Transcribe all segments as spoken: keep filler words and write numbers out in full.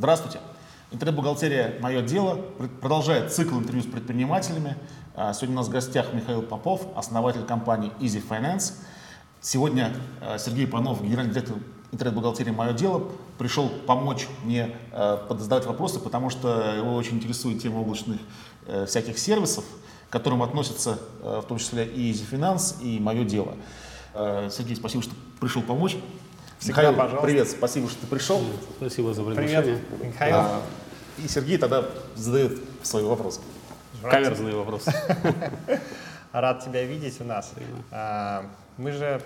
Здравствуйте. Интернет-бухгалтерия «Мое дело» продолжает цикл интервью с предпринимателями. Сегодня у нас в гостях Михаил Попов, основатель компании Easy Finance. Сегодня Сергей Панов, генеральный директор интернет-бухгалтерии «Мое дело», пришел помочь мне задавать вопросы, потому что его очень интересует тема облачных всяких сервисов, к которым относятся в том числе и Easy Finance, и «Мое дело». Сергей, спасибо, что пришел помочь. Всегда, Михаил, пожалуйста. Привет, спасибо, что ты пришел. Спасибо за приглашение. Привет, Михаил. А, и Сергей тогда задает свои вопросы. Каверзные вопросы. Рад тебя видеть у нас. Мы же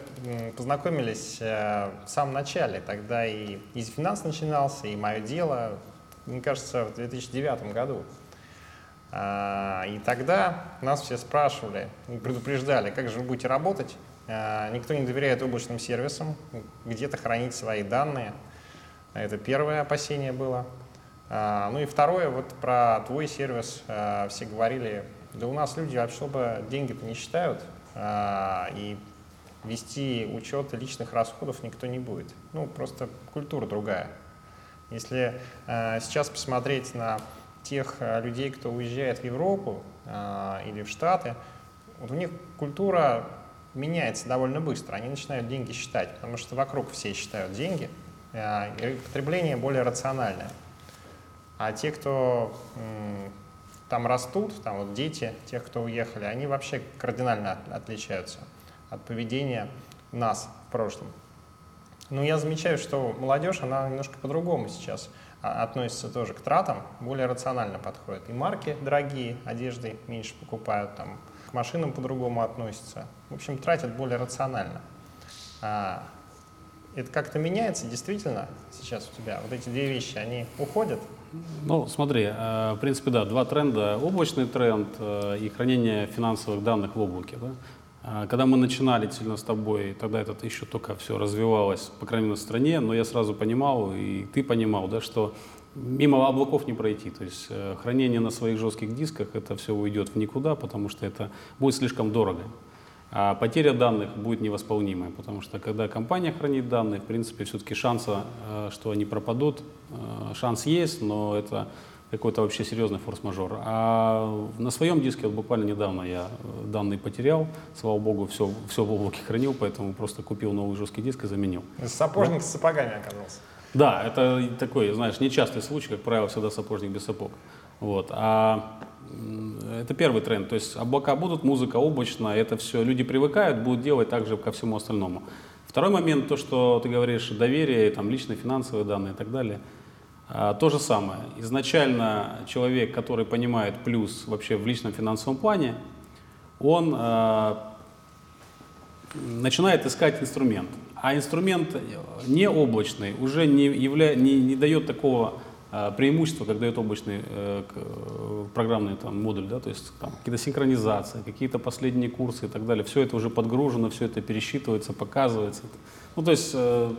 познакомились в самом начале, тогда и Easy Finance начинался, и «Мое дело», мне кажется, в две тысячи девятом году. И тогда нас все спрашивали, предупреждали, как же вы будете работать. Никто не доверяет облачным сервисам, где-то хранить свои данные. Это первое опасение было. Ну и второе, вот про твой сервис все говорили, да у нас люди вообще бы деньги-то не считают, и вести учет личных расходов никто не будет. Ну просто культура другая. Если сейчас посмотреть на тех людей, кто уезжает в Европу или в Штаты, вот у них культура меняется довольно быстро, они начинают деньги считать, потому что вокруг все считают деньги, и потребление более рациональное. А те, кто м, там растут, там вот дети тех, кто уехали, они вообще кардинально отличаются от поведения нас в прошлом. Но я замечаю, что молодежь, она немножко по-другому сейчас относится тоже к тратам, более рационально подходит. И марки дорогие, одежды меньше покупают, там, к машинам по-другому относятся. В общем, тратят более рационально. А, это как-то меняется действительно сейчас у тебя? Вот эти две вещи, они уходят? Ну, смотри, в принципе, да, два тренда. Облачный тренд и хранение финансовых данных в облаке. Да? Когда мы начинали сильно с тобой, тогда это еще только все развивалось, по крайней мере, в стране, но я сразу понимал, и ты понимал, да, что мимо облаков не пройти, то есть хранение на своих жестких дисках, это все уйдет в никуда, потому что это будет слишком дорого. А потеря данных будет невосполнимой, потому что когда компания хранит данные, в принципе, все-таки шанса, что они пропадут, шанс есть, но это какой-то вообще серьезный форс-мажор. А на своем диске, вот буквально недавно я данные потерял, слава богу, все, все в облаке хранил, поэтому просто купил новый жесткий диск и заменил. Сапожник вот с сапогами оказался. Да, это такой, знаешь, нечастый случай, как правило, всегда сапожник без сапог. Вот. А это первый тренд, то есть облака будут, музыка облачная, это все, люди привыкают, будут делать так же ко всему остальному. Второй момент, то, что ты говоришь, доверие, там, личные финансовые данные и так далее, а, то же самое. Изначально человек, который понимает плюс вообще в личном финансовом плане, он а, начинает искать инструмент, а инструмент не облачный уже не, явля... не, не дает такого преимущество, как дает облачный э, программный там, модуль, да, то есть там, какие-то синхронизации, какие-то последние курсы и так далее, все это уже подгружено, все это пересчитывается, показывается. Ну, то есть э,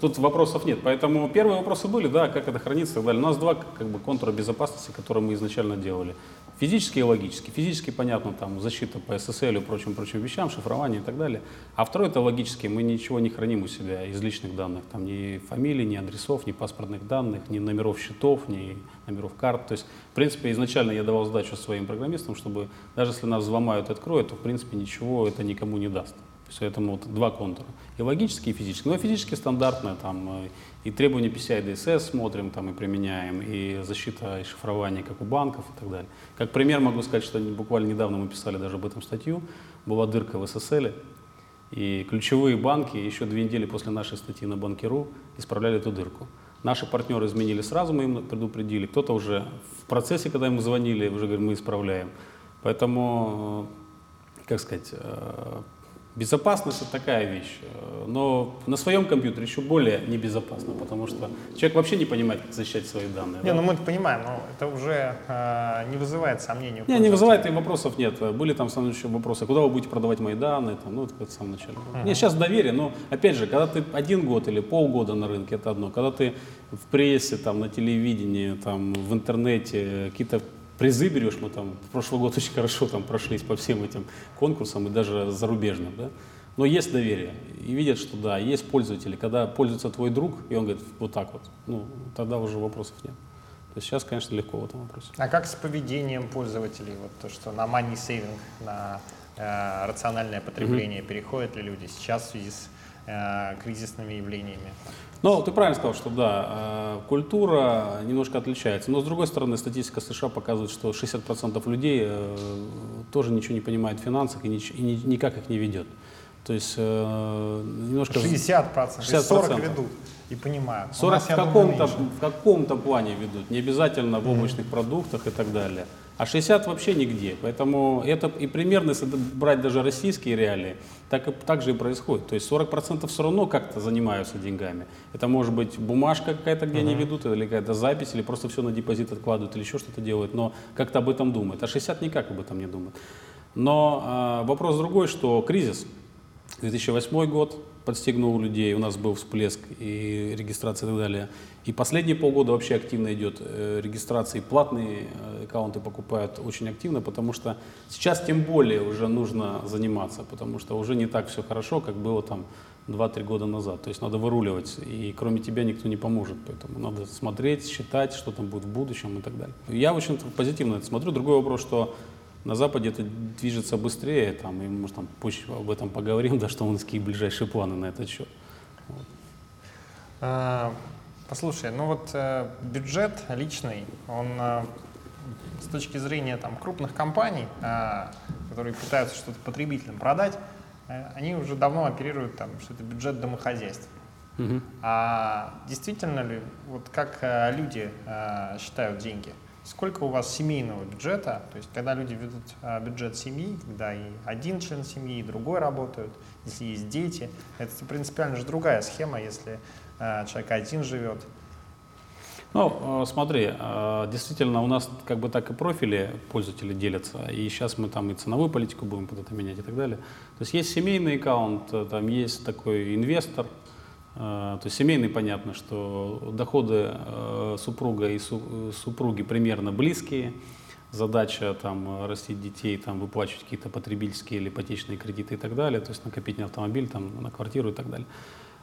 тут вопросов нет. Поэтому первые вопросы были, да, как это хранится и так далее. У нас два как бы контура безопасности, которые мы изначально делали. Физически и логически. Физически, понятно, там защита по эс эс эль и прочим-прочим вещам, шифрование и так далее. А второй это логически, мы ничего не храним у себя из личных данных, там ни фамилий, ни адресов, ни паспортных данных, ни номеров номеров счетов, ни номеров карт. То есть, в принципе, изначально я давал задачу своим программистам, чтобы даже если нас взломают и откроют, то, в принципе, ничего это никому не даст. Поэтому вот два контура. И логический, и физический. Но физически стандартное, там, и требования пи си ай ди эс эс смотрим, там, и применяем, и защита, и шифрование, как у банков и так далее. Как пример могу сказать, что буквально недавно мы писали даже об этом статью, была дырка в эс эс эль, и ключевые банки еще две недели после нашей статьи на банке точка ру исправляли эту дырку. Наши партнеры изменили сразу, мы им предупредили. Кто-то уже в процессе, когда им звонили, уже говорит, мы исправляем. Поэтому, как сказать, безопасность — это такая вещь. Но на своем компьютере еще более небезопасно, потому что человек вообще не понимает, как защищать свои данные. Не, да? Ну мы это понимаем, но это уже э, не вызывает сомнений. Не, не вызывает, и вопросов нет. Были там в самом начале вопросы, куда вы будете продавать мои данные, там, ну это в самом начале. Uh-huh. Нет, сейчас доверие, но опять же, когда ты один год или полгода на рынке, это одно. Когда ты в прессе, там, на телевидении, там, в интернете какие-то призы берешь, мы там в прошлый год очень хорошо там прошлись по всем этим конкурсам и даже зарубежным, да? Но есть доверие, и видят, что да, есть пользователи. Когда пользуется твой друг, и он говорит вот так вот, ну, тогда уже вопросов нет. То есть сейчас, конечно, легко в этом вопросе. А как с поведением пользователей? Вот то, что на money saving, на э, рациональное потребление, mm-hmm. переходят ли люди сейчас в связи с э, кризисными явлениями? Ну, ты правильно сказал, что да, культура немножко отличается. Но, с другой стороны, статистика США показывает, что шестьдесят процентов людей э, тоже ничего не понимает в финансах и, нич- и ни- никак их не ведет. То есть э, немножко... шестьдесят процентов, шестьдесят процентов. сорок процентов ведут и понимают. сорок процентов нас, в, каком-то, в каком-то плане ведут, не обязательно в облачных mm-hmm. продуктах и так далее. А шестьдесят процентов вообще нигде. Поэтому это и примерно, если брать даже российские реалии, так, и, так же и происходит. То есть сорок процентов все равно как-то занимаются деньгами. Это может быть бумажка какая-то, где mm-hmm. они ведут, или какая-то запись, или просто все на депозит откладывают, или еще что-то делают, но как-то об этом думают. А шестьдесят процентов никак об этом не думают. Но э, вопрос другой, что кризис. две тысячи восьмой год подстегнул людей, у нас был всплеск и регистрации и так далее. И последние полгода вообще активно идет регистрация, платные аккаунты покупают очень активно, потому что сейчас тем более уже нужно заниматься, потому что уже не так все хорошо, как было там два-три года назад. То есть надо выруливать, и кроме тебя никто не поможет, поэтому надо смотреть, считать, что там будет в будущем и так далее. Я очень позитивно это смотрю. Другой вопрос, что на Западе это движется быстрее, там, и, может, там, позже об этом поговорим, да, что у нас какие ближайшие планы на этот счет. Вот. А, послушай, ну вот бюджет личный, он с точки зрения там, крупных компаний, которые пытаются что-то потребителям продать, они уже давно оперируют, там, что это бюджет домохозяйств. Угу. А действительно ли, вот как люди считают деньги? Сколько у вас семейного бюджета, то есть когда люди ведут а, бюджет семьи, когда и один член семьи, и другой работают, если есть дети, это принципиально же другая схема, если а, человек один живет. Ну, смотри, действительно у нас как бы так и профили пользователей делятся, и сейчас мы там и ценовую политику будем под это менять и так далее. То есть есть семейный аккаунт, там есть такой инвестор. То есть семейный, понятно, что доходы э, супруга и су- супруги примерно близкие, задача там растить детей, там выплачивать какие-то потребительские или ипотечные кредиты и так далее, то есть накопить на автомобиль, там, на квартиру и так далее.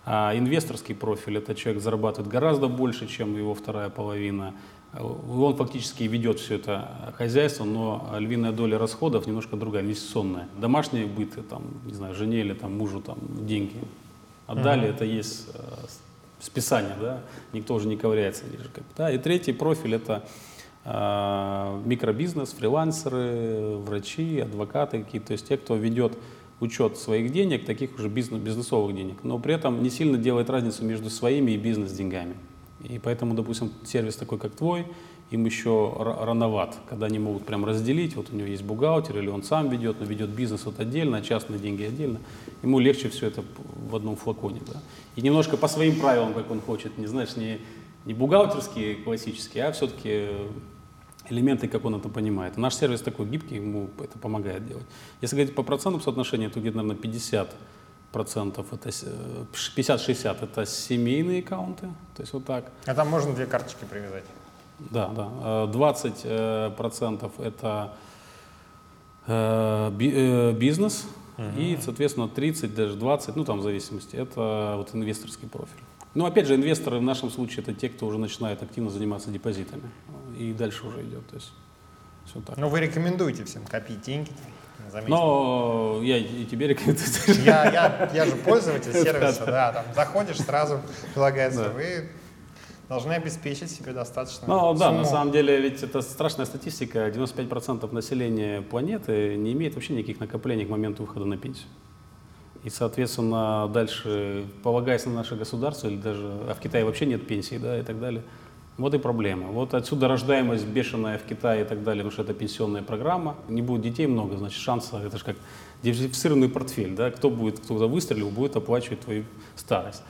А инвесторский профиль — это человек зарабатывает гораздо больше, чем его вторая половина. Он фактически ведет все это хозяйство, но львиная доля расходов немножко другая, инвестиционная. Домашние быты, там, не знаю, жене или там, мужу там, деньги отдали, mm-hmm. это есть э, списание, да, никто уже не ковыряется ниже капитала. И третий профиль — это э, микробизнес, фрилансеры, врачи, адвокаты какие-то, то есть те, кто ведет учет своих денег, таких уже бизнес, бизнесовых денег, но при этом не сильно делает разницу между своими и бизнес-деньгами. И поэтому, допустим, сервис такой, как твой, им еще рановат, когда они могут прям разделить, вот у него есть бухгалтер, или он сам ведет, но ведет бизнес вот отдельно, а частные деньги отдельно, ему легче все это в одном флаконе. Да? И немножко по своим правилам, как он хочет, не знаешь, не, не бухгалтерские классические, а все-таки элементы, как он это понимает. Наш сервис такой гибкий, ему это помогает делать. Если говорить по процентам соотношения, то где-то, наверное, пятьдесят процентов, это пятьдесят-шестьдесят процентов это семейные аккаунты, то есть вот так. А там можно две карточки привязать? Да, да. двадцать процентов это бизнес, угу. и, соответственно, тридцать, даже двадцать, ну там в зависимости, это вот инвесторский профиль. Ну, опять же, инвесторы в нашем случае это те, кто уже начинает активно заниматься депозитами. И дальше уже идет. То есть все так. Ну, вы рекомендуете всем копить деньги? Но я и тебе рекомендую. Я, я, я же пользователь сервиса, да, там заходишь, сразу прилагается, вы... должны обеспечить себе достаточно. Ну да, сумму. На самом деле ведь это страшная статистика. девяносто пять процентов населения планеты не имеет вообще никаких накоплений к моменту выхода на пенсию. И, соответственно, дальше, полагаясь на наше государство, или даже, а в Китае вообще нет пенсии, да, и так далее, вот и проблема. Вот отсюда рождаемость бешеная в Китае и так далее, потому что это пенсионная программа. Не будет детей много, значит, шансов, это же как диверсифицированный портфель, да, кто будет, кто-то выстрелил, будет оплачивать твою старость.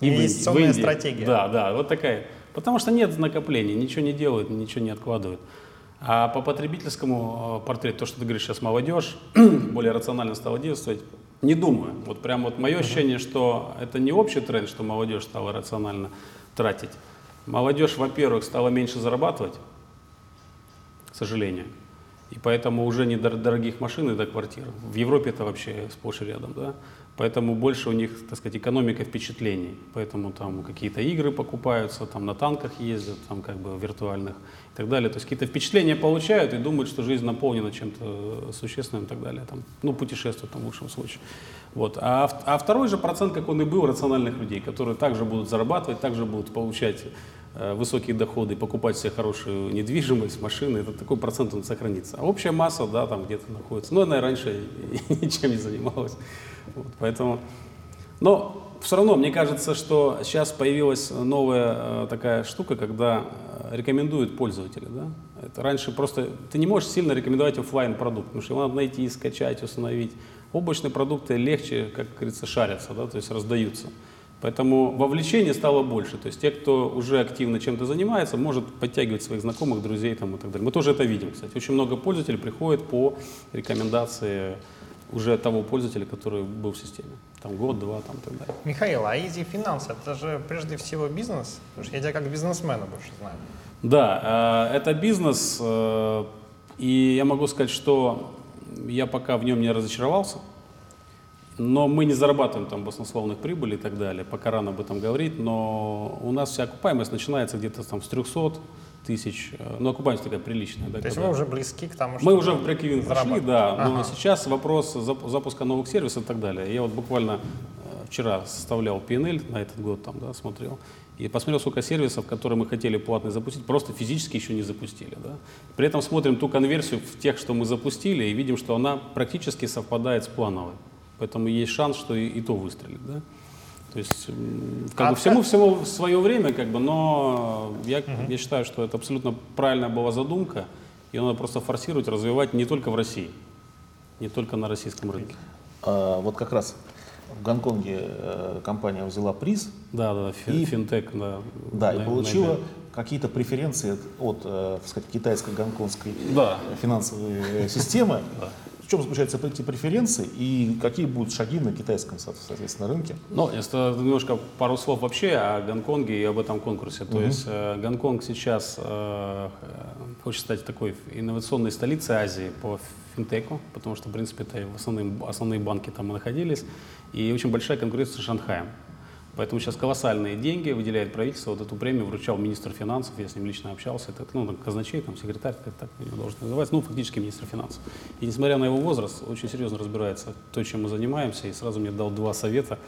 И инвестиционная стратегия. Да, да, вот такая. Потому что нет накоплений, ничего не делают, ничего не откладывают. А по потребительскому портрету, то, что ты говоришь, сейчас молодежь более рационально стала действовать, не думаю. Вот прям вот мое uh-huh. ощущение, что это не общий тренд, что молодежь стала рационально тратить. Молодежь, во-первых, стала меньше зарабатывать, к сожалению. И поэтому уже не до дорогих машин и до квартир. В Европе это вообще сплошь и рядом, да. Поэтому больше у них, так сказать, экономика впечатлений. Поэтому там какие-то игры покупаются, там на танках ездят, там как бы виртуальных и так далее. То есть какие-то впечатления получают и думают, что жизнь наполнена чем-то существенным и так далее. Там, ну, путешествуют там в лучшем случае. Вот. А, а второй же процент, как он и был, рациональных людей, которые также будут зарабатывать, также будут получать э, высокие доходы, покупать себе хорошую недвижимость, машины. Это такой процент, он сохранится. А общая масса, да, там где-то находится. Ну, она и раньше ничем не занималась. Вот, поэтому, но все равно, мне кажется, что сейчас появилась новая э, такая штука, когда рекомендуют пользователя, да? Это раньше просто ты не можешь сильно рекомендовать офлайн-продукт, потому что его надо найти, скачать, установить. Облачные продукты легче, как говорится, шарятся, да? То есть раздаются. Поэтому вовлечение стало больше. То есть те, кто уже активно чем-то занимается, может подтягивать своих знакомых, друзей там, и так далее. Мы тоже это видим, кстати. Очень много пользователей приходит по рекомендации уже того пользователя, который был в системе. Там год, два, там, так далее. Михаил, а Easy Finance — это же прежде всего бизнес? Потому что я тебя как бизнесмена больше знаю. Да, это бизнес, и я могу сказать, что я пока в нем не разочаровался, но мы не зарабатываем там баснословных прибылей и так далее, пока рано об этом говорить, но у нас вся окупаемость начинается где-то там с трехсот тысяч, ну, окупаемость такая приличная. Да, то есть вы уже близки к тому, что мы уже в брейк-ивен пошли, да, ага. Но сейчас вопрос запуска новых сервисов и так далее. Я вот буквально вчера составлял пи эн эл на этот год, там, да, смотрел, и посмотрел, сколько сервисов, которые мы хотели платно запустить, просто физически еще не запустили, да. При этом смотрим ту конверсию в тех, что мы запустили, и видим, что она практически совпадает с плановой. Поэтому есть шанс, что и, и то выстрелит, да. То есть, как а бы, всему-всему свое время, как бы, но я, uh-huh. я считаю, что это абсолютно правильная была задумка, и надо просто форсировать, развивать не только в России, не только на российском рынке. А, вот как раз в Гонконге э, компания взяла приз. Да, да, фин, и, финтек. Да, да на, и получила какие-то преференции от, э, так сказать, китайско-гонконгской да. финансовой системы. В чем заключаются эти преференции и какие будут шаги на китайском, соответственно, рынке? Ну, если немножко пару слов вообще о Гонконге и об этом конкурсе. То угу. есть э, Гонконг сейчас э, хочет стать такой инновационной столицей Азии по финтеку, потому что, в принципе, это в основные, основные банки там и находились. И очень большая конкуренция с Шанхаем. Поэтому сейчас колоссальные деньги выделяет правительство. Вот эту премию вручал министр финансов, я с ним лично общался. Это, ну, там, казначей, там, секретарь, как так должен называться, ну, фактически министр финансов. И несмотря на его возраст, очень серьезно разбирается то, чем мы занимаемся, и сразу мне дал два совета,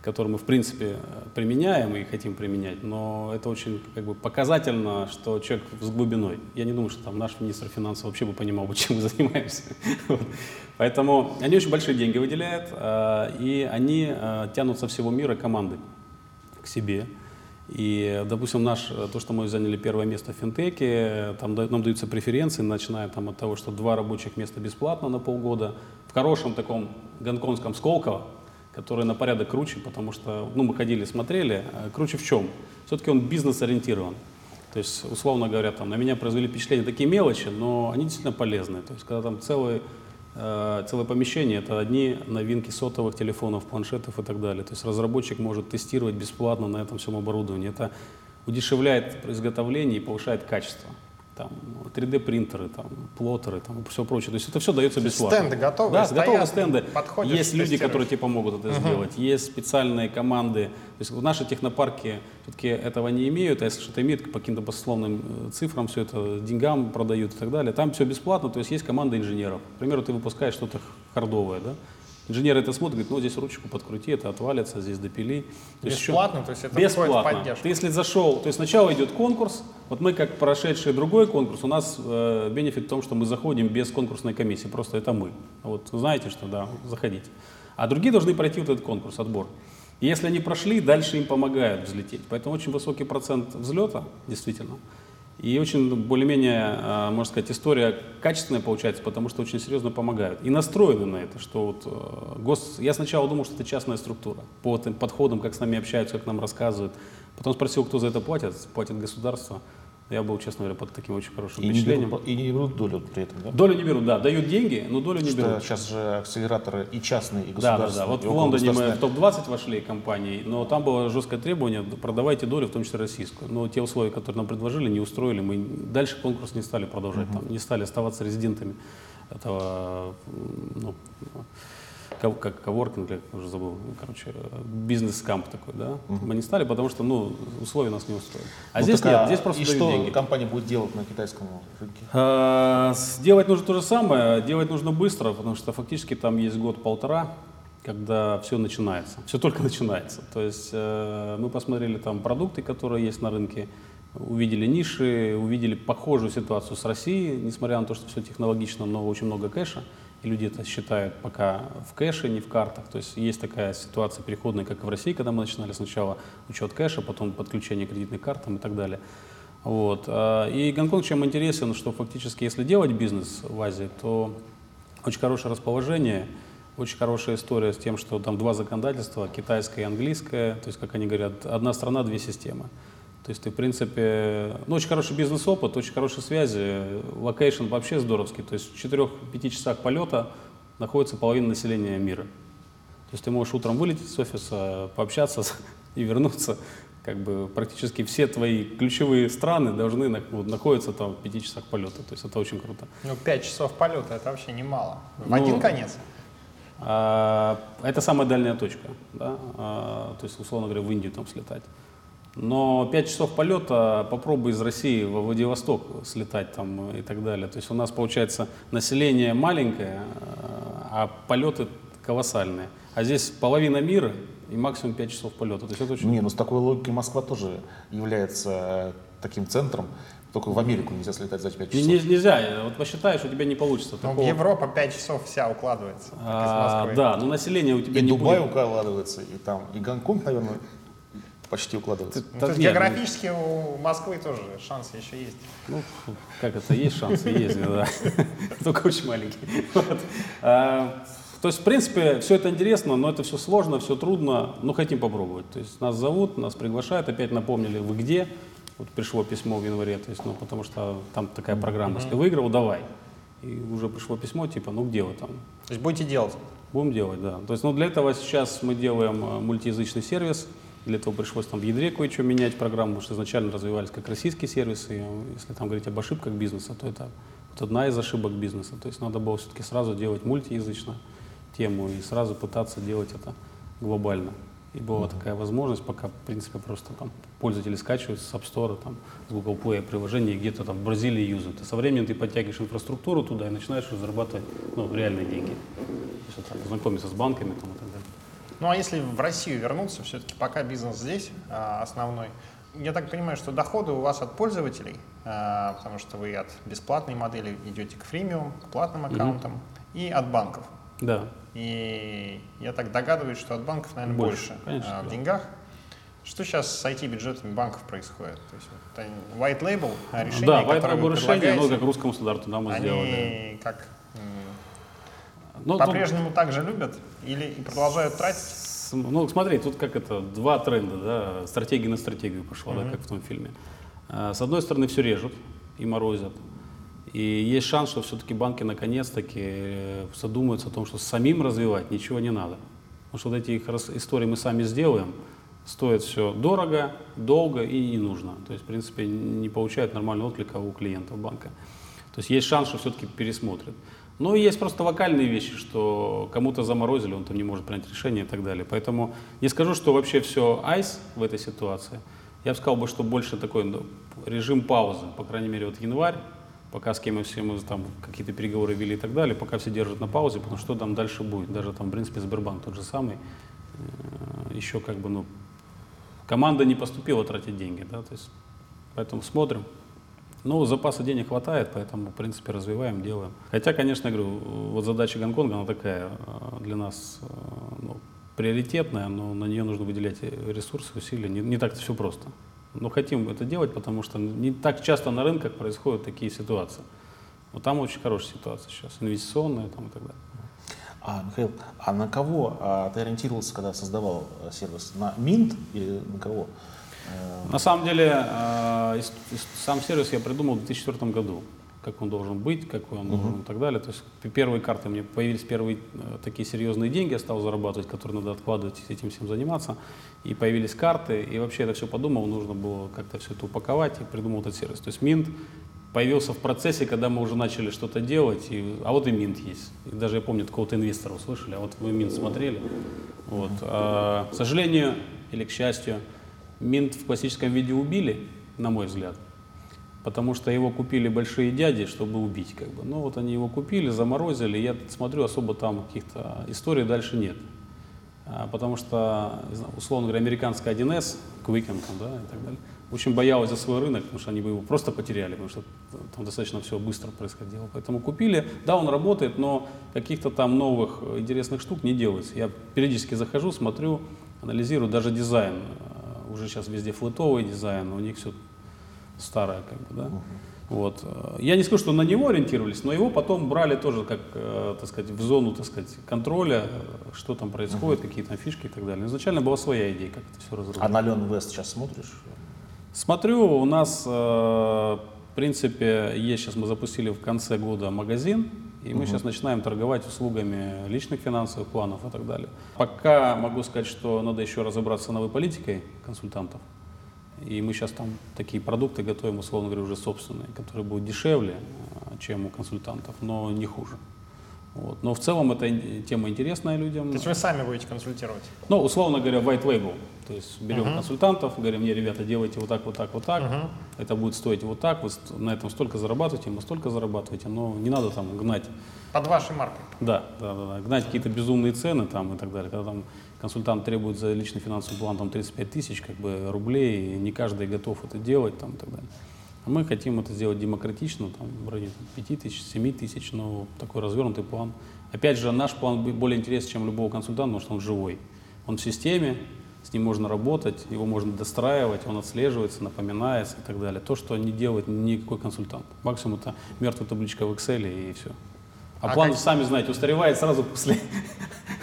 которые мы, в принципе, применяем и хотим применять, но это очень, как бы, показательно, что человек с глубиной. Я не думаю, что там наш министр финансов вообще бы понимал, чем мы занимаемся. Вот. Поэтому они очень большие деньги выделяют, и они тянут со всего мира команды к себе. И, допустим, наш, то, что мы заняли первое место в финтеке, там нам даются преференции, начиная там от того, что два рабочих места бесплатно на полгода, в хорошем таком гонконгском Сколково, который на порядок круче, потому что, ну, мы ходили, смотрели, круче в чем? Все-таки он бизнес-ориентирован. То есть, условно говоря, там, на меня произвели впечатление такие мелочи, но они действительно полезны. То есть, когда там целые, э, целое помещение, это одни новинки сотовых телефонов, планшетов и так далее. То есть, разработчик может тестировать бесплатно на этом всем оборудовании. Это удешевляет изготовление и повышает качество. Там, три дэ принтеры, там, плоттеры, там, все прочее. То есть это все дается бесплатно. Стенды готовы? Да, стоят, готовы стенды. Есть люди, тестируешь. Которые типа могут это uh-huh. сделать. Есть специальные команды. То есть наши технопарки все-таки этого не имеют, а если что-то имеют, по каким-то баснословным цифрам все это деньгам продают и так далее. Там все бесплатно, то есть есть команда инженеров. К примеру, ты выпускаешь что-то хардовое, да? Инженеры это смотрят, говорят, ну здесь ручку подкрути, это отвалится, здесь допили. То бесплатно, еще... то есть это бесплатно. Входит в поддержку. Ты, если зашел, то есть сначала идет конкурс, вот мы как прошедшие другой конкурс, у нас э, бенефит в том, что мы заходим без конкурсной комиссии, просто это мы. Вот знаете, что да, заходите. А другие должны пройти вот этот конкурс, отбор. И если они прошли, дальше им помогают взлететь. Поэтому очень высокий процент взлета, действительно. И очень более-менее, можно сказать, история качественная получается, потому что очень серьезно помогают. И настроены на это, что вот гос... Я сначала думал, что это частная структура, по подходам, как с нами общаются, как нам рассказывают. Потом спросил, кто за это платит. Платит государство. Я был, честно говоря, под таким очень хорошим и впечатлением. Не берут, и не берут долю при этом, да? Долю не берут, да. Дают деньги, но долю не что берут. Сейчас же акселераторы и частные, и государственные. Да, да, да. Вот в Лондоне мы в топ двадцать вошли компании, но там было жесткое требование: продавайте долю, в том числе российскую. Но те условия, которые нам предложили, не устроили. Мы дальше конкурс не стали продолжать, uh-huh. там, не стали оставаться резидентами этого, ну, как коворкинг, я уже забыл, короче, бизнес-камп такой, да, uh-huh. мы не стали, потому что, ну, условия нас не устроили. А ну, здесь нет, а здесь просто дают деньги. И что компания будет делать на китайском рынке? А, делать нужно то же самое, делать нужно быстро, потому что фактически там есть год-полтора, когда все начинается, все только начинается. То есть э, мы посмотрели там продукты, которые есть на рынке, увидели ниши, увидели похожую ситуацию с Россией, несмотря на то, что все технологично, но очень много кэша. И люди это считают пока в кэше, не в картах. То есть есть такая ситуация переходная, как и в России, когда мы начинали сначала учет кэша, потом подключение кредитных карт и так далее. Вот. И Гонконг чем интересен, что фактически если делать бизнес в Азии, то очень хорошее расположение, очень хорошая история с тем, что там два законодательства, китайское и английское. То есть, как они говорят, одна страна, две системы. То есть ты, в принципе, ну, очень хороший бизнес-опыт, очень хорошие связи, локейшн вообще здоровский. То есть в четырех-пяти часах полета находится половина населения мира. То есть ты можешь утром вылететь с офиса, пообщаться и вернуться. Как бы практически все твои ключевые страны должны вот, находиться там в пяти часах полета. То есть это очень круто. Ну, пять часов полета — это вообще немало. В ну, один конец. А, это самая дальняя точка. Да? А, то есть, условно говоря, в Индию там слетать. Но пять часов полета попробуй из России во Владивосток слетать там и так далее. То есть у нас, получается, население маленькое, а полеты колоссальные. А здесь половина мира и максимум пять часов полета. То есть это очень... Не, ну с такой логикой Москва тоже является таким центром. Только в Америку нельзя слетать за пять часов. Нельзя. Вот посчитаешь, у тебя не получится. Ну, такого... Европа пять часов вся укладывается. А, да, но население у тебя и не Дубай будет. И Дубай укладывается, и там, и Гонконг, наверное... почти укладывается. Ну, то есть географически ну... у Москвы тоже шансы еще есть. Ну, как это, есть шансы, есть, да. Только очень маленькие. То есть, в принципе, все это интересно, но это все сложно, все трудно, но хотим попробовать. То есть нас зовут, нас приглашают, опять напомнили, вы где. Вот пришло письмо в январе, то есть, ну, потому что там такая программа, если выиграл, давай. И уже пришло письмо, типа, ну, где вы там? То есть будете делать? Будем делать, да. То есть, ну, для этого сейчас мы делаем мультиязычный сервис. Для этого пришлось там в ядре кое-что менять программу, потому что изначально развивались как российские сервисы. Если там говорить об ошибках бизнеса, то это вот одна из ошибок бизнеса. То есть надо было все-таки сразу делать мультиязычно тему и сразу пытаться делать это глобально. И была mm-hmm. такая возможность, пока, в принципе, просто там пользователи скачиваются с App Store, там, с Google Play приложение, где-то там в Бразилии юзают. И со временем ты подтягиваешь инфраструктуру туда и начинаешь зарабатывать ну, реальные деньги. То есть, познакомиться с банками там, и так далее. Ну а если в Россию вернуться, все-таки пока бизнес здесь а, основной, я так понимаю, что доходы у вас от пользователей, а, потому что вы от бесплатной модели идете к фримиум, к платным аккаунтам, угу. и от банков. Да. И я так догадываюсь, что от банков, наверное, больше, больше конечно, а, в да. деньгах. Что сейчас с ай ти-бюджетами банков происходит? То есть вот, white label решение, да, которое white label вы решение, но как русскому стандарту да, мы они сделали. Как, Но, По-прежнему ну, так же любят или и продолжают тратить? С, ну, смотри, тут как это, два тренда, да, стратегия на стратегию пошла, mm-hmm. да, как в том фильме. А, с одной стороны, все режут и морозят, и есть шанс, что все-таки банки наконец-таки задумаются о том, что самим развивать ничего не надо. Потому что вот эти их рас- истории мы сами сделаем, стоит все дорого, долго и не нужно. То есть, в принципе, не получают нормального отклика у клиентов банка. То есть есть шанс, что все-таки пересмотрят. Ну, есть просто локальные вещи, что кому-то заморозили, он там не может принять решение и так далее. Поэтому не скажу, что вообще все айс в этой ситуации. Я бы сказал, бы, что больше такой ну, режим паузы, по крайней мере, вот январь, пока с кем все мы там какие-то переговоры вели и так далее, пока все держат на паузе, потому что там дальше будет. Даже там, в принципе, Сбербанк тот же самый, еще как бы, ну, команда не поступила тратить деньги, да, то есть, поэтому смотрим. Ну, запаса денег хватает, поэтому, в принципе, развиваем, делаем. Хотя, конечно, я говорю, вот задача Гонконга, она такая для нас ну, приоритетная, но на нее нужно выделять ресурсы, усилия. Не, не так-то все просто. Но хотим это делать, потому что не так часто на рынках происходят такие ситуации. Но там очень хорошая ситуация сейчас, инвестиционная там, и так далее. А, Михаил, а на кого а, ты ориентировался, когда создавал сервис? На Mint или на кого? На самом деле, сам сервис я придумал в две тысячи четвёртом году. Как он должен быть, какой он uh-huh. должен и так далее. То есть первые карты, мне появились первые такие серьезные деньги, я стал зарабатывать, которые надо откладывать, этим всем заниматься. И появились карты, и вообще это все подумал, нужно было как-то все это упаковать, и придумал этот сервис. То есть Mint появился в процессе, когда мы уже начали что-то делать, и, а вот и Mint есть. И даже я помню, какого-то инвестора услышали, а вот вы Mint смотрели. Вот. А, к сожалению или к счастью, Mint в классическом виде убили, на мой взгляд. Потому что его купили большие дяди, чтобы убить, как бы. Ну вот они его купили, заморозили, я смотрю, особо там каких-то историй дальше нет. А, потому что, условно говоря, американская один эс, Quicken, да, и так далее, очень боялась за свой рынок, потому что они бы его просто потеряли, потому что там достаточно все быстро происходило. Поэтому купили, да, он работает, но каких-то там новых интересных штук не делается. Я периодически захожу, смотрю, анализирую, даже дизайн. Уже сейчас везде флотовый дизайн, у них все старая, как бы, да. Uh-huh. Вот. Я не скажу, что на него ориентировались, но его потом брали тоже как, так сказать, в зону, так сказать, контроля, что там происходит, uh-huh. какие там фишки и так далее. Изначально была своя идея, как это все разрулить. А на Ленвест сейчас смотришь? Смотрю. У нас, в принципе, есть сейчас, мы запустили в конце года магазин, и мы uh-huh. сейчас начинаем торговать услугами личных финансовых планов и так далее. Пока могу сказать, что надо еще разобраться с новой политикой консультантов. И мы сейчас там такие продукты готовим, условно говоря, уже собственные, которые будут дешевле, чем у консультантов, но не хуже. Вот. Но в целом эта тема интересная людям. То есть вы сами будете консультировать? Ну, условно говоря, white label. То есть берем uh-huh. консультантов, говорим, не, ребята, делайте вот так, вот так, вот так, uh-huh. это будет стоить вот так, вы на этом столько зарабатываете, мы столько зарабатываете, но не надо там гнать. Под вашей маркой? Да, да, да, да. Гнать uh-huh. какие-то безумные цены там и так далее. Когда там консультант требует за личный финансовый план там тридцать пять тысяч как бы, рублей, и не каждый готов это делать там, и так далее. Мы хотим это сделать демократично, там, в районе пять тысяч, семь тысяч, но такой развернутый план. Опять же, наш план более интересен, чем любого консультанта, потому что он живой. Он в системе, с ним можно работать, его можно достраивать, он отслеживается, напоминается и так далее. То, что не делает никакой консультант. Максимум это мертвая табличка в Excel и все. А, а план, как... сами знаете, устаревает сразу после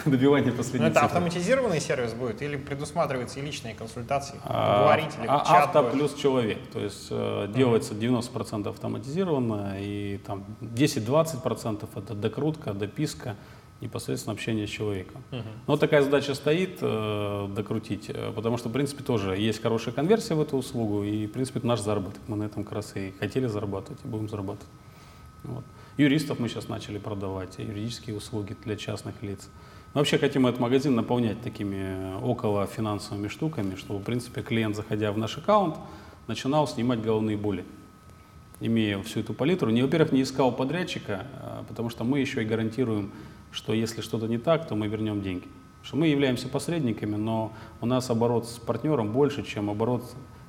добивания последней цифры. Это автоматизированный сервис будет или предусматриваются и личные консультации? А, поговорить или а, в чат? Авто будет? Плюс человек. То есть э, делается девяносто процентов автоматизированно, и там десять-двадцать процентов это докрутка, дописка, непосредственно общение с человеком. Uh-huh. Но такая задача стоит э, докрутить, потому что, в принципе, тоже есть хорошая конверсия в эту услугу, и, в принципе, это наш заработок. Мы на этом как раз и хотели зарабатывать, и будем зарабатывать. Вот. Юристов мы сейчас начали продавать, юридические услуги для частных лиц. Мы вообще хотим этот магазин наполнять такими околофинансовыми штуками, чтобы, в принципе, клиент, заходя в наш аккаунт, начинал снимать головные боли, имея всю эту палитру. Не, во-первых, не искал подрядчика, потому что мы еще и гарантируем, что если что-то не так, то мы вернем деньги. Потому что мы являемся посредниками, но у нас оборот с партнером больше, чем оборот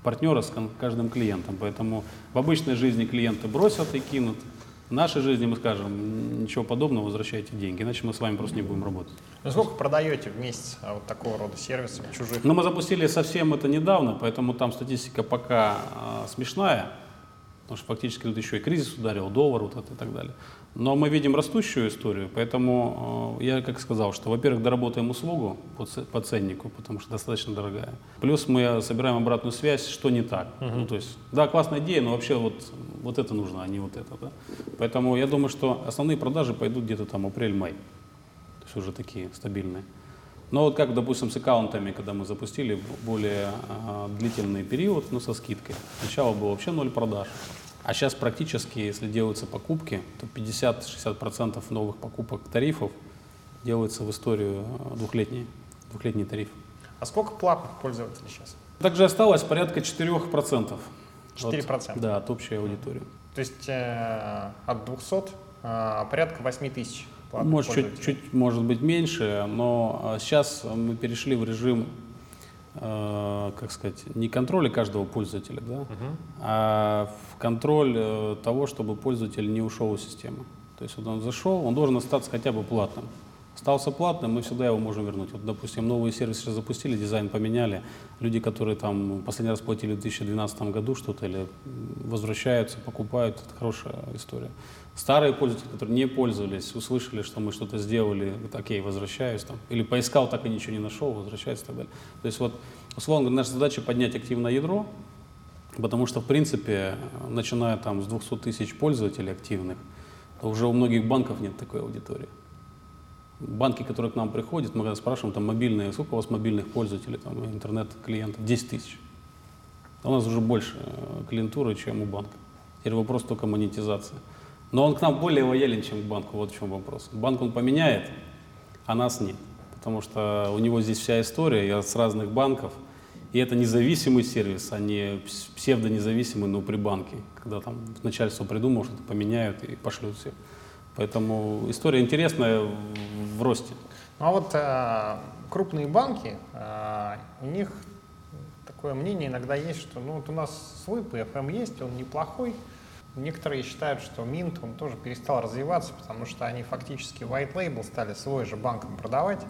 партнера с каждым клиентом. Поэтому в обычной жизни клиенты бросят и кинут. В нашей жизни мы скажем, ничего подобного, возвращайте деньги, иначе мы с вами просто не будем работать. Ну сколько продаете в месяц вот такого рода сервисов чужих? Ну мы запустили совсем это недавно, поэтому там статистика пока э, смешная, потому что фактически тут еще и кризис ударил, доллар вот это и так далее. Но мы видим растущую историю, поэтому э, я как сказал, что, во-первых, доработаем услугу по, ц- по ценнику, потому что достаточно дорогая. Плюс мы собираем обратную связь, что не так. Uh-huh. Ну, то есть, да, классная идея, но вообще вот, вот это нужно, а не вот это. Да? Поэтому я думаю, что основные продажи пойдут где-то там апрель-май, то есть уже такие стабильные. Но вот как, допустим, с аккаунтами, когда мы запустили более э, длительный период, но со скидкой. Сначала было вообще ноль продаж. А сейчас практически, если делаются покупки, то пятьдесят-шестьдесят процентов новых покупок тарифов делается в историю двухлетний, двухлетний тариф. А сколько платных пользователей сейчас? Также осталось порядка четыре процента. четыре процента? Вот, да, от общей аудитории. То есть э, от двухсот э, порядка восемь тысяч платных может, пользователей? Чуть, чуть, может быть, меньше, но сейчас мы перешли в режим... как сказать, не контроля каждого пользователя, да, uh-huh. а в контроль того, чтобы пользователь не ушел из системы. То есть, вот он зашел, он должен остаться хотя бы платным. остался платным, мы всегда его можем вернуть. Вот, допустим, новые сервисы запустили, дизайн поменяли. Люди, которые там последний раз платили в две тысячи двенадцатом году что-то или возвращаются, покупают, это хорошая история. Старые пользователи, которые не пользовались, услышали, что мы что-то сделали, вот, окей, возвращаюсь, там, или поискал, так и ничего не нашел, возвращаюсь и так далее. То есть вот, условно говоря, наша задача поднять активное ядро, потому что, в принципе, начиная там с двухсот тысяч пользователей активных, то уже у многих банков нет такой аудитории. Банки, которые к нам приходят, мы когда спрашиваем, там мобильные, сколько у вас мобильных пользователей, там интернет-клиентов? десять тысяч. У нас уже больше клиентуры, чем у банка. Теперь вопрос только монетизации. Но он к нам более лоялен, чем к банку, вот в чем вопрос. Банк он поменяет, а нас нет, потому что у него здесь вся история, я с разных банков, и это независимый сервис, а не псевдонезависимый, но при банке, когда там начальство придумало, что-то поменяют и пошлют всех. Поэтому история интересная в росте. Ну а вот а, крупные банки, а, у них такое мнение иногда есть, что ну, вот у нас свой пэ эф эм есть, он неплохой. Некоторые считают, что Mint, он тоже перестал развиваться, потому что они фактически white label стали свой же банком продавать.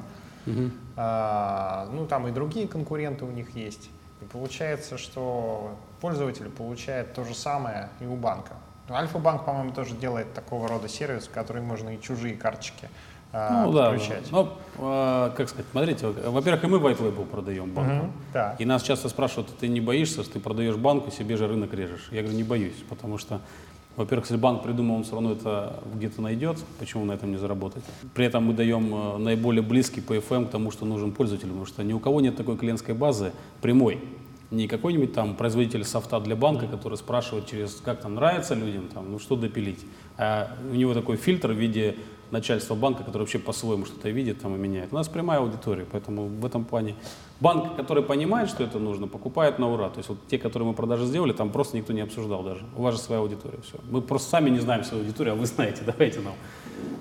Угу. А, ну там и другие конкуренты у них есть. И получается, что пользователь получает то же самое и у банка. Альфа-банк, по-моему, тоже делает такого рода сервис, в который можно и чужие карточки э, ну, подключать. Да, да. Ну, э, как сказать, смотрите, во-первых, и мы white label продаем банку. Uh-huh, и нас часто спрашивают, ты не боишься, что ты продаешь банку, себе же рынок режешь? Я говорю, не боюсь, потому что, во-первых, если банк придумал, он все равно это где-то найдет, почему на этом не заработать? При этом мы даем наиболее близкий пэ эф эм к тому, что нужен пользователю, потому что ни у кого нет такой клиентской базы прямой. Не какой-нибудь там производитель софта для банка, который спрашивает, через, как там нравится людям, там, ну что допилить. А у него такой фильтр в виде начальства банка, который вообще по-своему что-то видит там, и меняет. У нас прямая аудитория, поэтому в этом плане. Банк, который понимает, что это нужно, покупает на ура. То есть вот те, которые мы продажи сделали, там просто никто не обсуждал даже. У вас же своя аудитория, все. Мы просто сами не знаем свою аудиторию, а вы знаете, давайте нам.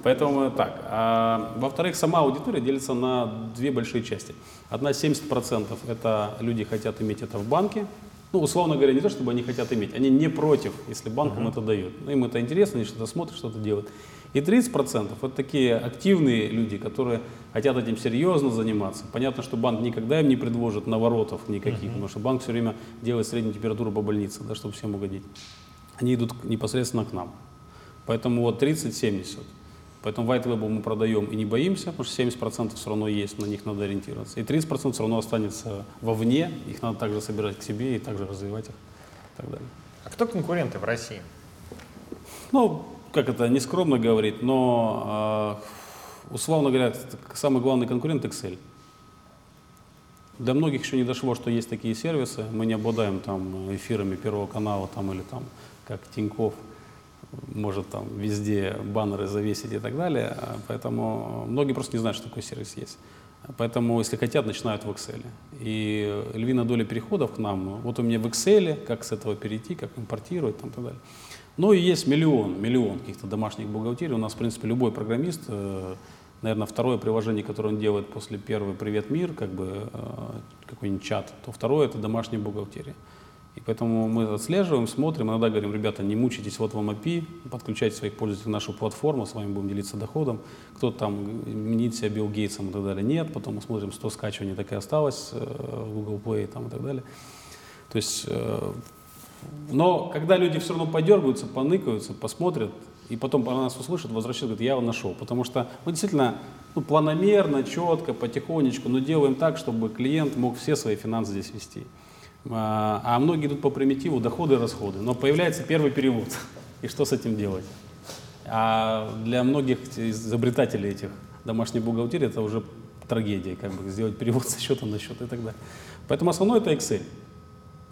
Поэтому так. А, во-вторых, сама аудитория делится на две большие части. Одна семьдесят процентов это люди хотят иметь это в банке. Ну, условно говоря, не то, чтобы они хотят иметь, они не против, если банк им это дает. Ну, им это интересно, они что-то смотрят, что-то делают. И тридцать процентов это такие активные люди, которые хотят этим серьезно заниматься. Понятно, что банк никогда им не предложит наворотов никаких, uh-huh. потому что банк все время делает среднюю температуру по больнице, да, чтобы всем угодить. Они идут непосредственно к нам. Поэтому вот тридцать-семьдесят. Поэтому white label мы продаем и не боимся, потому что семьдесят процентов все равно есть, на них надо ориентироваться. И тридцать процентов все равно останется вовне, их надо также собирать к себе и также развивать их и так далее. А кто конкуренты в России? Ну, как это, не скромно говорить, но, э, условно говоря, самый главный конкурент — Excel. До многих еще не дошло, что есть такие сервисы. Мы не обладаем там эфирами Первого канала там, или там, как Тинькофф. Может там везде баннеры завесить и так далее, поэтому многие просто не знают, что такой сервис есть. Поэтому, если хотят, начинают в Excel. И львиная доля переходов к нам, вот у меня в Excel, как с этого перейти, как импортировать там, и так далее. Ну и есть миллион, миллион каких-то домашних бухгалтерий. У нас, в принципе, любой программист, наверное, второе приложение, которое он делает после первого «Привет, мир», как бы какой-нибудь чат, то второе — это домашняя бухгалтерия. И поэтому мы отслеживаем, смотрим, иногда говорим, ребята, не мучайтесь, вот вам эй пи ай, подключайте своих пользователей в нашу платформу, с вами будем делиться доходом. Кто-то там мнит себя Билл Гейтсом и так далее, нет, потом мы смотрим, сто скачиваний так и осталось в Google Play там, и так далее. То есть, но когда люди все равно подергаются, поныкаются, посмотрят, и потом про нас услышат, возвращаются, говорят, я его нашел. Потому что мы действительно ну, планомерно, четко, потихонечку, но делаем так, чтобы клиент мог все свои финансы здесь вести. А многие идут по примитиву доходы и расходы, но появляется первый перевод, и что с этим делать? А для многих изобретателей этих домашних бухгалтерий это уже трагедия, как бы сделать перевод со счета на счет и так далее. Поэтому основное это Excel,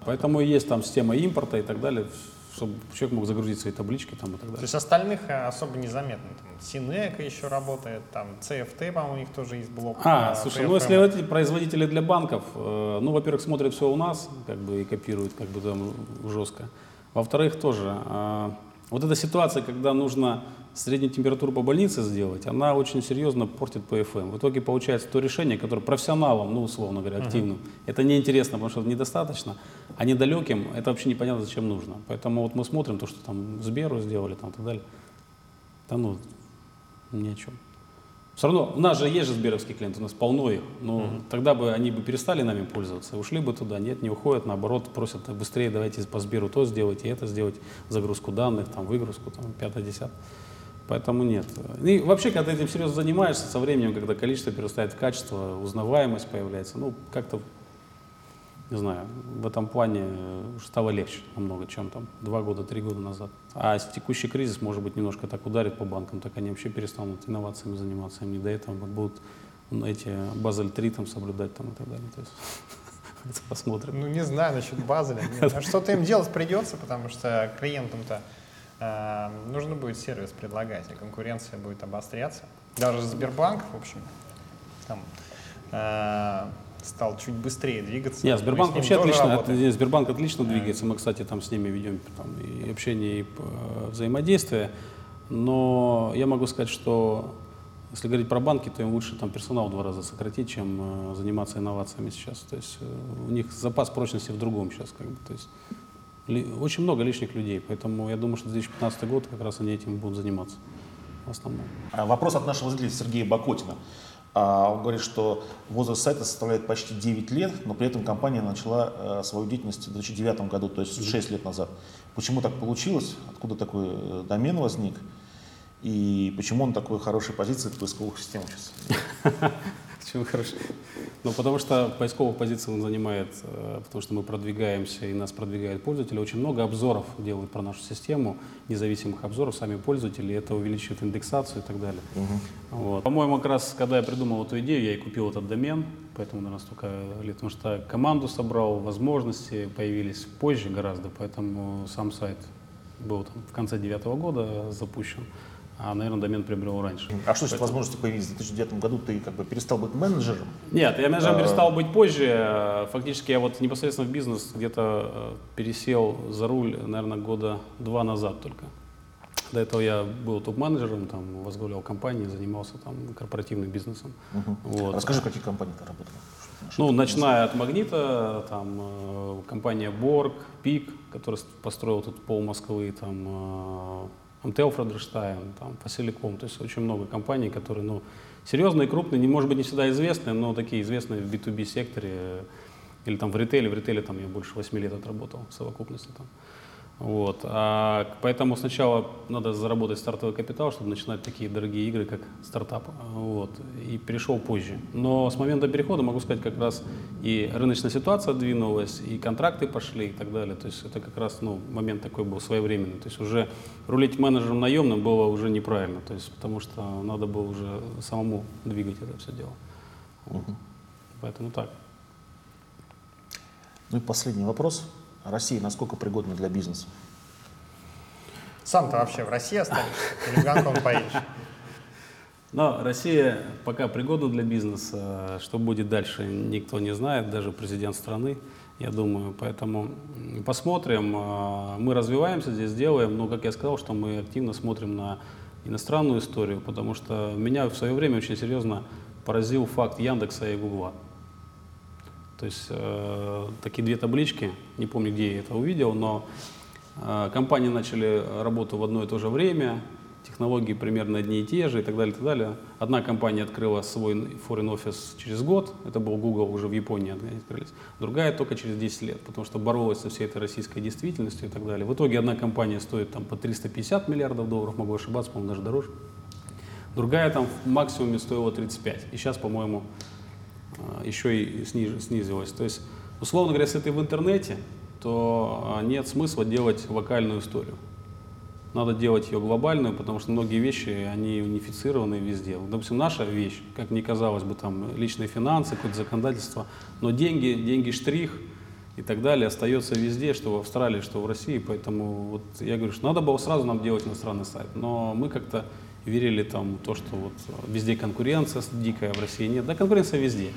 поэтому есть там система импорта и так далее, чтобы человек мог загрузить свои таблички там, и так далее. То есть остальных особо незаметно. Там Синека еще работает, там цэ эф тэ, по-моему, у них тоже есть блок. А, а слушай, ну если эти производители для банков, э, ну, во-первых, смотрят все у нас, как бы и копируют, как бы там жестко. Во-вторых, тоже э, вот эта ситуация, когда нужно среднюю температуру по больнице сделать, она очень серьезно портит пэ эф эм. В итоге получается то решение, которое профессионалам, ну, условно говоря, активным, uh-huh. это неинтересно, потому что это недостаточно, а недалеким это вообще непонятно, зачем нужно. Поэтому вот мы смотрим то, что там Сберу сделали, там и так далее. Да ну, ни о чем. Все равно, у нас же есть же сберовские клиенты, у нас полно их, но mm-hmm. тогда бы они бы перестали нами пользоваться, ушли бы туда, нет, не уходят, наоборот, просят быстрее, давайте по Сберу то сделайте, это сделать, загрузку данных, там, выгрузку, там, пятое-десятое. Поэтому нет. И вообще, когда ты этим серьезно занимаешься, со временем, когда количество перерастает в качество, узнаваемость появляется, ну, как-то, не знаю, в этом плане стало легче намного, чем там два года, три года назад. А текущий кризис, может быть, немножко так ударит по банкам, так они вообще перестанут инновациями заниматься, им не до этого будут эти Базель три там соблюдать там, и так далее. То есть, посмотрим. Ну, не знаю насчет Базеля. Что-то им делать придется, потому что клиентам-то нужно будет сервис предлагать, и конкуренция будет обостряться. Даже Сбербанк, в общем, там... стал чуть быстрее двигаться. Нет, Сбербанк вообще отлично, от, нет, Сбербанк отлично двигается. Мы, кстати, там с ними ведем там, и общение, и взаимодействие. Но я могу сказать, что если говорить про банки, то им лучше там персонал в два раза сократить, чем заниматься инновациями сейчас. То есть у них запас прочности в другом сейчас, как бы. То есть ли, очень много лишних людей, поэтому я думаю, что две тысячи пятнадцатый год как раз они этим будут заниматься в основном. Вопрос от нашего зрителя Сергея Бакотина. Он говорит, что возраст сайта составляет почти девять лет, но при этом компания начала свою деятельность в две тысячи девятом году, то есть шесть лет назад. Почему так получилось? Откуда такой домен возник? И почему он на такой хорошей позиции в поисковых системах сейчас? Почему хороший? Ну, потому что поисковых позиций он занимает, потому что мы продвигаемся, и нас продвигают пользователи. Очень много обзоров делают про нашу систему, независимых обзоров, сами пользователи. Это увеличивает индексацию и так далее. Угу. Вот. По-моему, как раз, когда я придумал эту идею, я и купил этот домен, поэтому, наверное, столько лет, потому что команду собрал, возможности появились позже гораздо, поэтому сам сайт был там в конце девятого года запущен. А, наверное, домен приобрел раньше. А что, если возможности появились в две тысячи девятом году, ты как бы перестал быть менеджером? Нет, я менеджером а... перестал быть позже. Фактически я вот непосредственно в бизнес где-то пересел за руль, наверное, года два назад только. До этого я был топ-менеджером, там, возглавлял компании, занимался там корпоративным бизнесом. Угу. Вот. Расскажи, в каких компаниях ты работал? Ну, начиная от Магнита, там, компания Борг, Пик, который построил тут пол Москвы, там, МТЛ Фредерштайн, там, Facilicom, то есть очень много компаний, которые, ну, серьезные, крупные, не, может быть, не всегда известные, но такие известные в би ту би секторе или там в ритейле. В ритейле там я больше восемь лет отработал в совокупности там. Вот. А, поэтому сначала надо заработать стартовый капитал, чтобы начинать такие дорогие игры, как стартап. Вот. И перешел позже. Но с момента перехода, могу сказать, как раз и рыночная ситуация двинулась, и контракты пошли, и так далее. То есть это как раз, ну, момент такой был своевременный. То есть уже рулить менеджером наемным было уже неправильно, то есть, потому что надо было уже самому двигать это все дело. Вот. Поэтому так. Ну и последний вопрос. Россия насколько пригодна для бизнеса? Сам-то вообще в России останешься или в Гонконг поедешь? Но Россия пока пригодна для бизнеса. Что будет дальше, никто не знает, даже президент страны, я думаю. Поэтому посмотрим. Мы развиваемся здесь, делаем. Но, как я сказал, что мы активно смотрим на иностранную историю, потому что меня в свое время очень серьезно поразил факт Яндекса и Гугла. То есть э, такие две таблички, не помню, где я это увидел, но э, компании начали работу в одно и то же время, технологии примерно одни и те же, и так далее, и так далее. Одна компания открыла свой foreign office через год, это был Google, уже в Японии они открылись, другая только через десять лет, потому что боролась со всей этой российской действительностью и так далее. В итоге одна компания стоит там по триста пятьдесят миллиардов долларов, могу ошибаться, по-моему, даже дороже. Другая там в максимуме стоила тридцать пять, и сейчас, по-моему, еще и снизилось. То есть, условно говоря, если ты в интернете, то нет смысла делать локальную историю. Надо делать ее глобальную, потому что многие вещи, они унифицированы везде. Допустим, наша вещь, как ни казалось бы, там, личные финансы, какое-то законодательство, но деньги, деньги штрих и так далее остается везде, что в Австралии, что в России. Поэтому вот я говорю, что надо было сразу нам делать иностранный сайт, но мы как-то верили там то, что вот везде конкуренция дикая, в России нет. Да, конкуренция везде.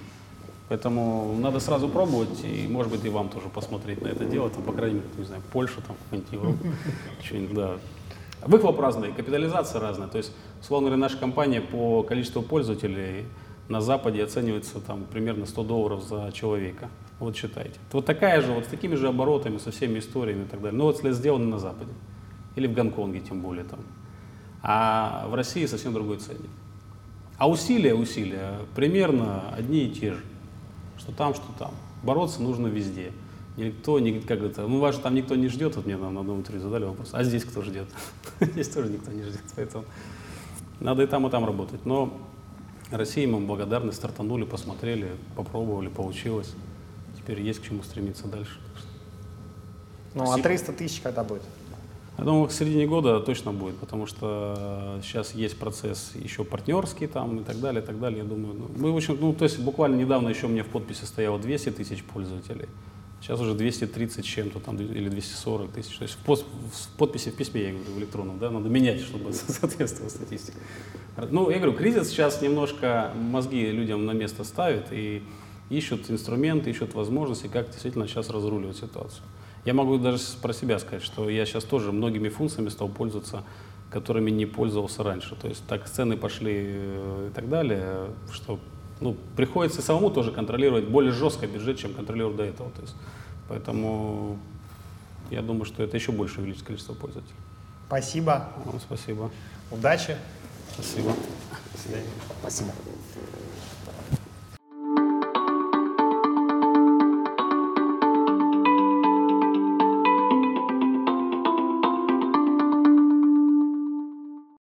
Поэтому надо сразу пробовать, и, может быть, и вам тоже посмотреть на это дело. Там, по крайней мере, не знаю, Польшу, там, какую-нибудь Европу, что-нибудь, да. Выхлоп разный, капитализация разная. То есть, условно говоря, наша компания по количеству пользователей на Западе оценивается там примерно сто долларов за человека. Вот считайте. Вот такая же, вот с такими же оборотами, со всеми историями и так далее. Но вот если сделано на Западе. Или в Гонконге, тем более, там. А в России совсем другой ценник. А усилия, усилия примерно одни и те же. Что там, что там. Бороться нужно везде. Никто, как это, ну, важно, там никто не ждет. Вот мне на одном интервью задали вопрос, а здесь кто ждет? Здесь тоже никто не ждет, поэтому надо и там, и там работать. Но России мы благодарны, стартанули, посмотрели, попробовали, получилось. Теперь есть к чему стремиться дальше. Ну, а триста тысяч когда будет? Я думаю, к середине года точно будет, потому что сейчас есть процесс еще партнерский там и так далее, и так далее. Я думаю, ну, мы, в общем, ну, то есть буквально недавно еще у меня в подписи стояло двести тысяч пользователей. Сейчас уже двести тридцать чем-то там или двести сорок тысяч. То есть в, пост, в подписи, в письме, я говорю, в электронном, да, надо менять, чтобы соответствовала статистика. Ну, я говорю, кризис сейчас немножко мозги людям на место ставит и ищут инструменты, ищут возможности, как действительно сейчас разруливать ситуацию. Я могу даже про себя сказать, что я сейчас тоже многими функциями стал пользоваться, которыми не пользовался раньше. То есть так сцены пошли и так далее, что ну, приходится самому тоже контролировать более жестко бюджет, чем контролировал до этого. То есть, поэтому я думаю, что это еще больше увеличит количество пользователей. Спасибо. Вам спасибо. Удачи. Спасибо. До свидания. Спасибо.